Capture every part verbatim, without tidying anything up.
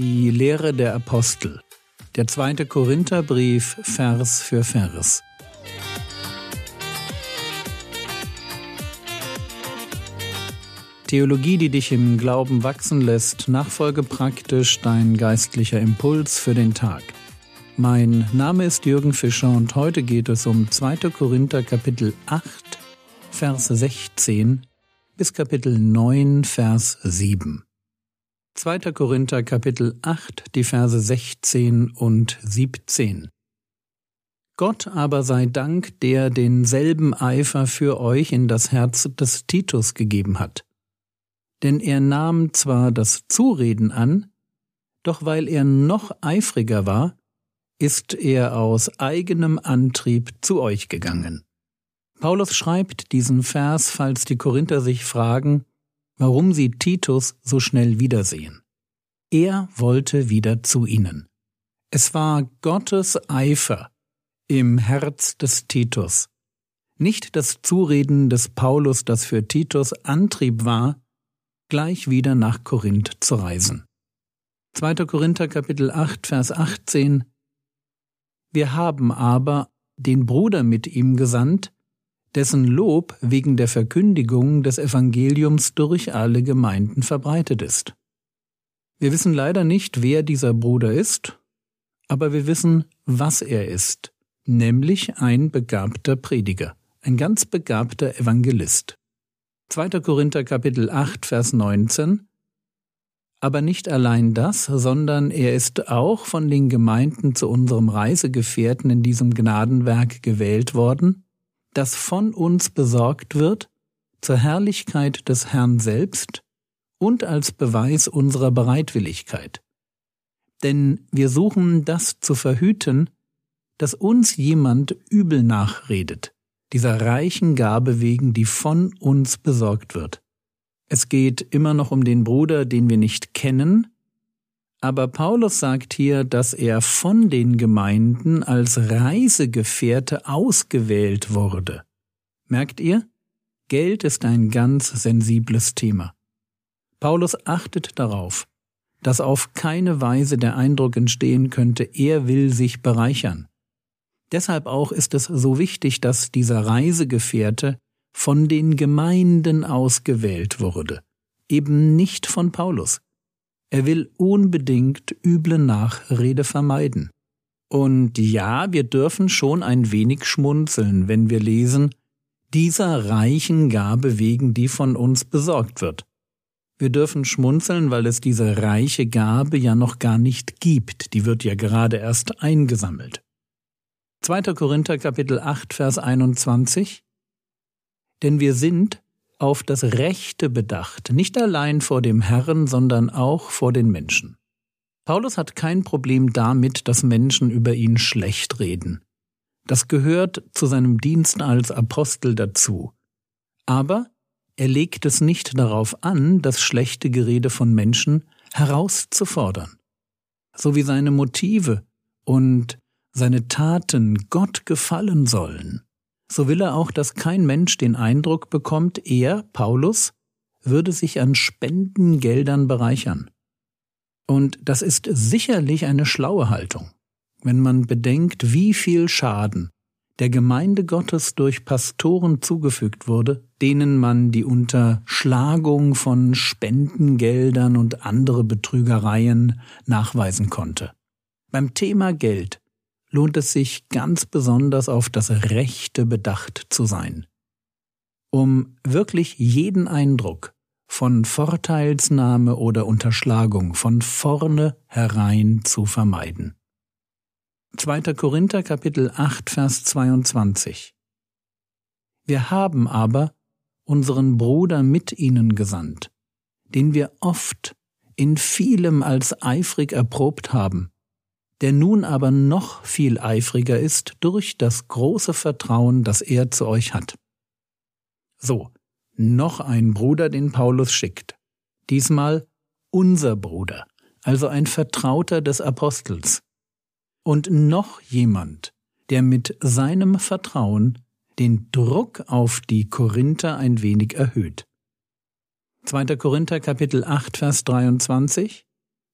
Die Lehre der Apostel. Der zweite Korintherbrief, Vers für Vers. Theologie, die dich im Glauben wachsen lässt, nachfolge praktisch dein geistlicher Impuls für den Tag. Mein Name ist Jürgen Fischer und heute geht es um zweiten Korinther Kapitel acht, Vers sechzehn bis Kapitel neun, Vers sieben. zweiten Korinther Kapitel acht, die Verse sechzehn und siebzehn. Gott aber sei Dank, der denselben Eifer für euch in das Herz des Titus gegeben hat. Denn er nahm zwar das Zureden an, doch weil er noch eifriger war, ist er aus eigenem Antrieb zu euch gegangen. Paulus schreibt diesen Vers, falls die Korinther sich fragen, warum sie Titus so schnell wiedersehen. Er wollte wieder zu ihnen. Es war Gottes Eifer im Herz des Titus. Nicht das Zureden des Paulus, das für Titus Antrieb war, gleich wieder nach Korinth zu reisen. zweiten Korinther Kapitel acht, Vers achtzehn. Wir haben aber den Bruder mit ihm gesandt, dessen Lob wegen der Verkündigung des Evangeliums durch alle Gemeinden verbreitet ist. Wir wissen leider nicht, wer dieser Bruder ist, aber wir wissen, was er ist, nämlich ein begabter Prediger, ein ganz begabter Evangelist. zweiten Korinther Kapitel acht, Vers neunzehn. Aber nicht allein das, sondern er ist auch von den Gemeinden zu unserem Reisegefährten in diesem Gnadenwerk gewählt worden, das von uns besorgt wird, zur Herrlichkeit des Herrn selbst und als Beweis unserer Bereitwilligkeit. Denn wir suchen das zu verhüten, dass uns jemand übel nachredet, dieser reichen Gabe wegen, die von uns besorgt wird. Es geht immer noch um den Bruder, den wir nicht kennen, aber Paulus sagt hier, dass er von den Gemeinden als Reisegefährte ausgewählt wurde. Merkt ihr? Geld ist ein ganz sensibles Thema. Paulus achtet darauf, dass auf keine Weise der Eindruck entstehen könnte, er will sich bereichern. Deshalb auch ist es so wichtig, dass dieser Reisegefährte von den Gemeinden ausgewählt wurde, eben nicht von Paulus. Er will unbedingt üble Nachrede vermeiden. Und ja, wir dürfen schon ein wenig schmunzeln, wenn wir lesen, dieser reichen Gabe wegen, die von uns besorgt wird. Wir dürfen schmunzeln, weil es diese reiche Gabe ja noch gar nicht gibt, die wird ja gerade erst eingesammelt. zweiten Korinther Kapitel acht, Vers einundzwanzig. Denn wir sind auf das Rechte bedacht, nicht allein vor dem Herrn, sondern auch vor den Menschen. Paulus hat kein Problem damit, dass Menschen über ihn schlecht reden. Das gehört zu seinem Dienst als Apostel dazu. Aber er legt es nicht darauf an, das schlechte Gerede von Menschen herauszufordern. So wie seine Motive und seine Taten Gott gefallen sollen, so will er auch, dass kein Mensch den Eindruck bekommt, er, Paulus, würde sich an Spendengeldern bereichern. Und das ist sicherlich eine schlaue Haltung, wenn man bedenkt, wie viel Schaden der Gemeinde Gottes durch Pastoren zugefügt wurde, denen man die Unterschlagung von Spendengeldern und andere Betrügereien nachweisen konnte. Beim Thema Geld lohnt es sich ganz besonders auf das Rechte bedacht zu sein. Um wirklich jeden Eindruck von Vorteilsnahme oder Unterschlagung von vorne herein zu vermeiden. zweiten Korinther Kapitel acht, Vers zweiundzwanzig. Wir haben aber unseren Bruder mit ihnen gesandt, den wir oft in vielem als eifrig erprobt haben, der nun aber noch viel eifriger ist durch das große Vertrauen, das er zu euch hat. So, noch ein Bruder, den Paulus schickt. Diesmal unser Bruder, also ein Vertrauter des Apostels. Und noch jemand, der mit seinem Vertrauen den Druck auf die Korinther ein wenig erhöht. zweiten Korinther Kapitel acht, Vers dreiundzwanzig.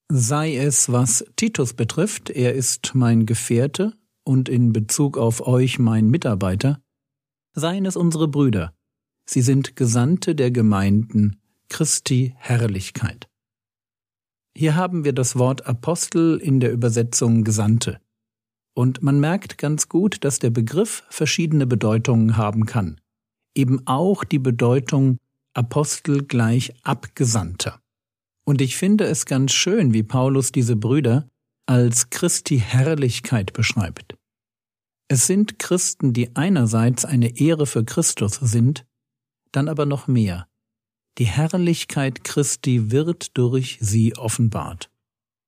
Sei es, was Titus betrifft, er ist mein Gefährte und in Bezug auf euch mein Mitarbeiter, seien es unsere Brüder, sie sind Gesandte der Gemeinden Christi Herrlichkeit. Hier haben wir das Wort Apostel in der Übersetzung Gesandte. Und man merkt ganz gut, dass der Begriff verschiedene Bedeutungen haben kann. Eben auch die Bedeutung Apostel gleich Abgesandter. Und ich finde es ganz schön, wie Paulus diese Brüder als Christi Herrlichkeit beschreibt. Es sind Christen, die einerseits eine Ehre für Christus sind, dann aber noch mehr. Die Herrlichkeit Christi wird durch sie offenbart.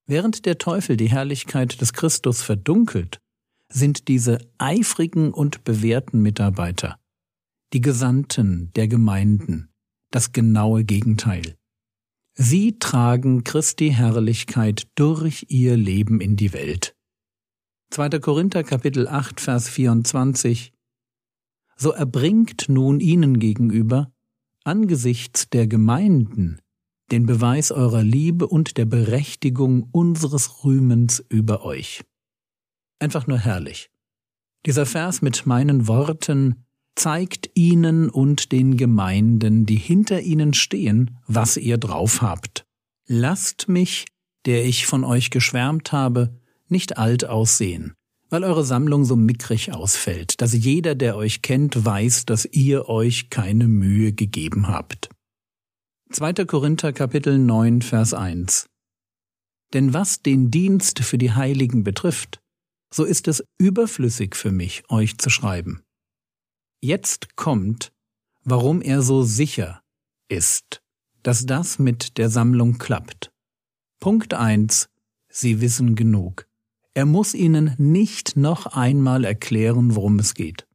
Während der Teufel die Herrlichkeit des Christus verdunkelt, sind diese eifrigen und bewährten Mitarbeiter, die Gesandten der Gemeinden, das genaue Gegenteil. Sie tragen Christi Herrlichkeit durch ihr Leben in die Welt. zweiter Korinther Kapitel acht, Vers vierundzwanzig. So erbringt nun ihnen gegenüber, angesichts der Gemeinden, den Beweis eurer Liebe und der Berechtigung unseres Rühmens über euch. Einfach nur herrlich. Dieser Vers mit meinen Worten zeigt ihnen und den Gemeinden, die hinter ihnen stehen, was ihr drauf habt. Lasst mich, der ich von euch geschwärmt habe, nicht alt aussehen, weil eure Sammlung so mickrig ausfällt, dass jeder, der euch kennt, weiß, dass ihr euch keine Mühe gegeben habt. zweiter Korinther Kapitel neun, Vers eins. Denn was den Dienst für die Heiligen betrifft, so ist es überflüssig für mich, euch zu schreiben. Jetzt kommt, warum er so sicher ist, dass das mit der Sammlung klappt. Punkt eins. Sie wissen genug. Er muss ihnen nicht noch einmal erklären, worum es geht.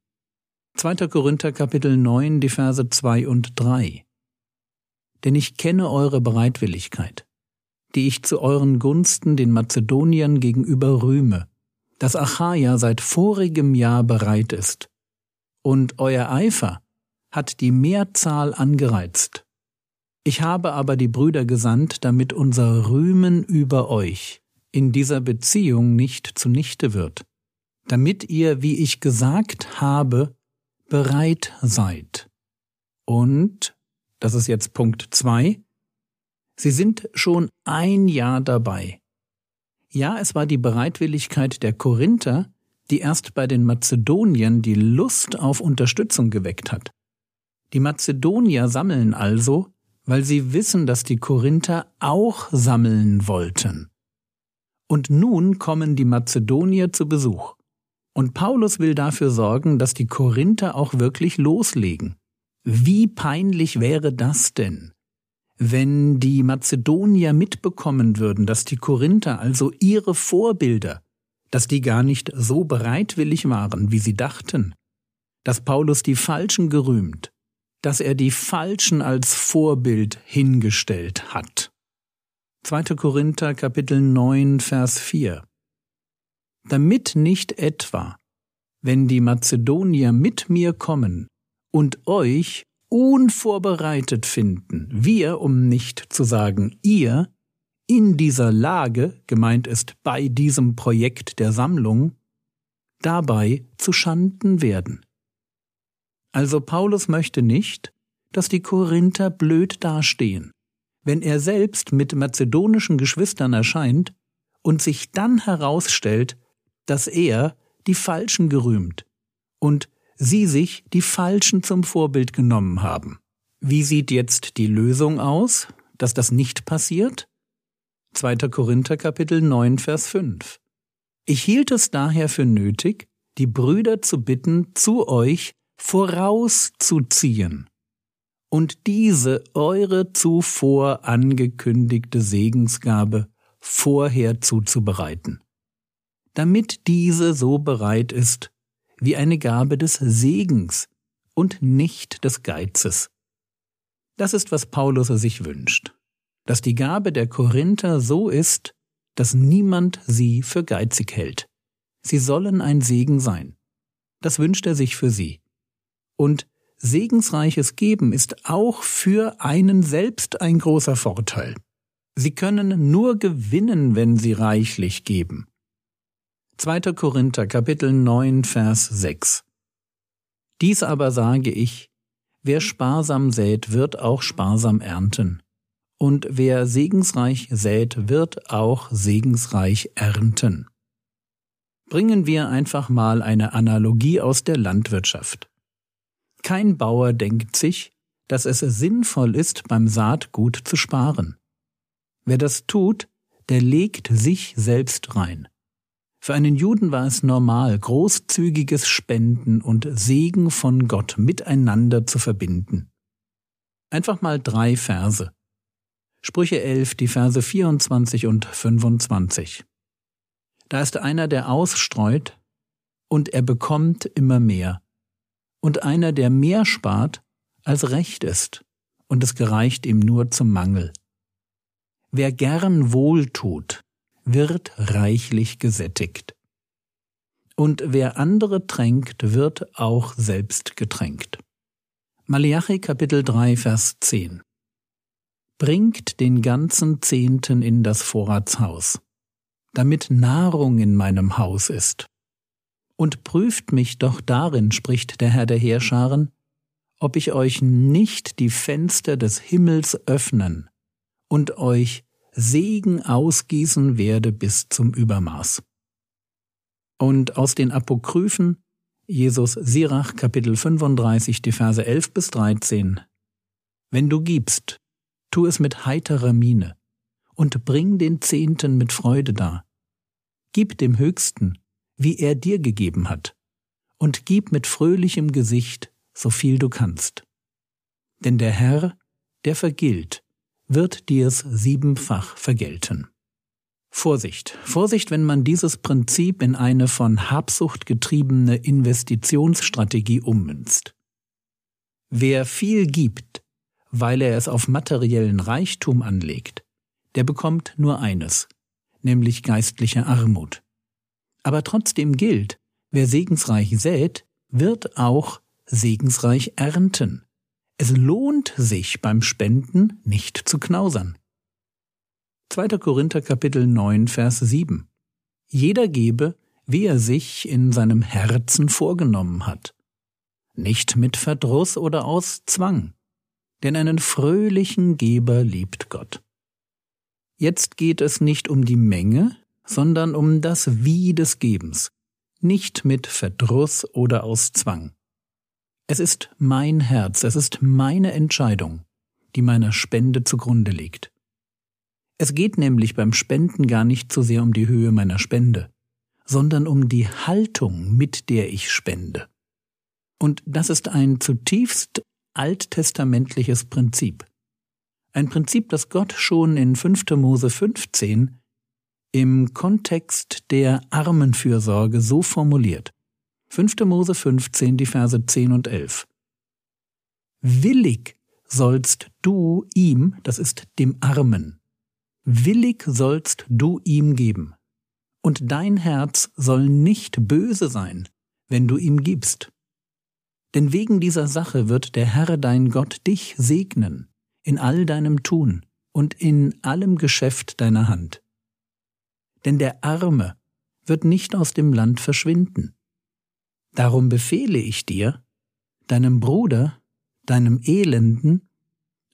zweiter Korinther Kapitel neun, die Verse zwei und drei. Denn ich kenne eure Bereitwilligkeit, die ich zu euren Gunsten den Mazedoniern gegenüber rühme, dass Achaja seit vorigem Jahr bereit ist. Und euer Eifer hat die Mehrzahl angereizt. Ich habe aber die Brüder gesandt, damit unser Rühmen über euch in dieser Beziehung nicht zunichte wird, damit ihr, wie ich gesagt habe, bereit seid. Und das ist jetzt Punkt zwei. Sie sind schon ein Jahr dabei. Ja, es war die Bereitwilligkeit der Korinther, die erst bei den Mazedoniern die Lust auf Unterstützung geweckt hat. Die Mazedonier sammeln also, weil sie wissen, dass die Korinther auch sammeln wollten. Und nun kommen die Mazedonier zu Besuch. Und Paulus will dafür sorgen, dass die Korinther auch wirklich loslegen. Wie peinlich wäre das denn, wenn die Mazedonier mitbekommen würden, dass die Korinther, also ihre Vorbilder, dass die gar nicht so bereitwillig waren, wie sie dachten, dass Paulus die Falschen gerühmt, dass er die Falschen als Vorbild hingestellt hat. zweiter Korinther Kapitel neun, Vers vier. Damit nicht etwa, wenn die Mazedonier mit mir kommen, und euch unvorbereitet finden, wir, um nicht zu sagen ihr, in dieser Lage, gemeint ist bei diesem Projekt der Sammlung, dabei zu Schanden werden. Also Paulus möchte nicht, dass die Korinther blöd dastehen, wenn er selbst mit mazedonischen Geschwistern erscheint und sich dann herausstellt, dass er die Falschen gerühmt und sie sich die Falschen zum Vorbild genommen haben. Wie sieht jetzt die Lösung aus, dass das nicht passiert? zweiter Korinther Kapitel neun, Vers fünf. Ich hielt es daher für nötig, die Brüder zu bitten, zu euch vorauszuziehen und diese eure zuvor angekündigte Segensgabe vorher zuzubereiten, damit diese so bereit ist, wie eine Gabe des Segens und nicht des Geizes. Das ist, was Paulus sich wünscht, dass die Gabe der Korinther so ist, dass niemand sie für geizig hält. Sie sollen ein Segen sein. Das wünscht er sich für sie. Und segensreiches Geben ist auch für einen selbst ein großer Vorteil. Sie können nur gewinnen, wenn sie reichlich geben. zweiter Korinther, Kapitel neun, Vers sechs. Dies aber sage ich, wer sparsam sät, wird auch sparsam ernten. Und wer segensreich sät, wird auch segensreich ernten. Bringen wir einfach mal eine Analogie aus der Landwirtschaft. Kein Bauer denkt sich, dass es sinnvoll ist, beim Saatgut zu sparen. Wer das tut, der legt sich selbst rein. Für einen Juden war es normal, großzügiges Spenden und Segen von Gott miteinander zu verbinden. Einfach mal drei Verse. Sprüche elf, die Verse vierundzwanzig und fünfundzwanzig. Da ist einer, der ausstreut, und er bekommt immer mehr. Und einer, der mehr spart, als recht ist, und es gereicht ihm nur zum Mangel. Wer gern wohl tut, wird reichlich gesättigt. Und wer andere tränkt, wird auch selbst getränkt. Malachi Kapitel drei, Vers zehn. Bringt den ganzen Zehnten in das Vorratshaus, damit Nahrung in meinem Haus ist. Und prüft mich doch darin, spricht der Herr der Heerscharen, ob ich euch nicht die Fenster des Himmels öffnen und euch Segen ausgießen werde bis zum Übermaß. Und aus den Apokryphen, Jesus Sirach, Kapitel fünfunddreißig, die Verse elf bis dreizehn. Wenn du gibst, tu es mit heiterer Miene und bring den Zehnten mit Freude dar. Gib dem Höchsten, wie er dir gegeben hat, und gib mit fröhlichem Gesicht, so viel du kannst. Denn der Herr, der vergilt, wird dir's siebenfach vergelten. Vorsicht, Vorsicht, wenn man dieses Prinzip in eine von Habsucht getriebene Investitionsstrategie ummünzt. Wer viel gibt, weil er es auf materiellen Reichtum anlegt, der bekommt nur eines, nämlich geistliche Armut. Aber trotzdem gilt, wer segensreich sät, wird auch segensreich ernten. Es lohnt sich beim Spenden nicht zu knausern. zweiter Korinther Kapitel neun, Vers sieben. Jeder gebe, wie er sich in seinem Herzen vorgenommen hat. Nicht mit Verdruss oder aus Zwang, denn einen fröhlichen Geber liebt Gott. Jetzt geht es nicht um die Menge, sondern um das Wie des Gebens. Nicht mit Verdruss oder aus Zwang. Es ist mein Herz, es ist meine Entscheidung, die meiner Spende zugrunde liegt. Es geht nämlich beim Spenden gar nicht so sehr um die Höhe meiner Spende, sondern um die Haltung, mit der ich spende. Und das ist ein zutiefst alttestamentliches Prinzip. Ein Prinzip, das Gott schon in fünfter Mose fünfzehn im Kontext der Armenfürsorge so formuliert. fünfter Mose fünfzehn, die Verse zehn und elf. Willig sollst du ihm, das ist dem Armen, willig sollst du ihm geben, und dein Herz soll nicht böse sein, wenn du ihm gibst. Denn wegen dieser Sache wird der Herr dein Gott dich segnen, in all deinem Tun und in allem Geschäft deiner Hand. Denn der Arme wird nicht aus dem Land verschwinden. Darum befehle ich dir, deinem Bruder, deinem Elenden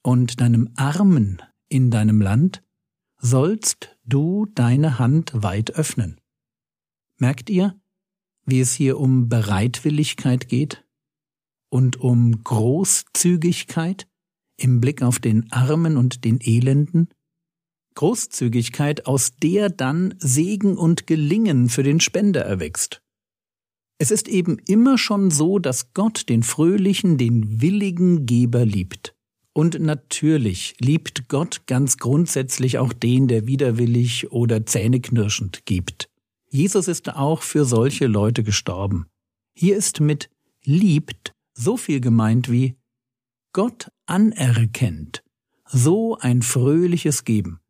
und deinem Armen in deinem Land sollst du deine Hand weit öffnen. Merkt ihr, wie es hier um Bereitwilligkeit geht und um Großzügigkeit im Blick auf den Armen und den Elenden? Großzügigkeit, aus der dann Segen und Gelingen für den Spender erwächst. Es ist eben immer schon so, dass Gott den fröhlichen, den willigen Geber liebt. Und natürlich liebt Gott ganz grundsätzlich auch den, der widerwillig oder zähneknirschend gibt. Jesus ist auch für solche Leute gestorben. Hier ist mit liebt so viel gemeint wie Gott anerkennt so ein fröhliches Geben,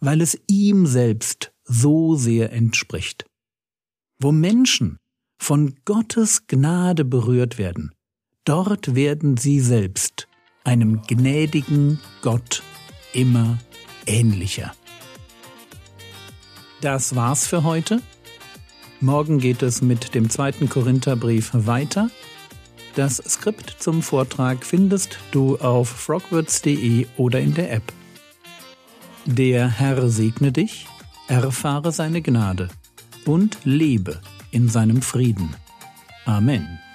weil es ihm selbst so sehr entspricht. Wo Menschen von Gottes Gnade berührt werden, dort werden sie selbst einem gnädigen Gott immer ähnlicher. Das war's für heute. Morgen geht es mit dem zweiten Korintherbrief weiter. Das Skript zum Vortrag findest du auf frogwords punkt de oder in der App. Der Herr segne dich, erfahre seine Gnade und lebe in seinem Frieden. Amen.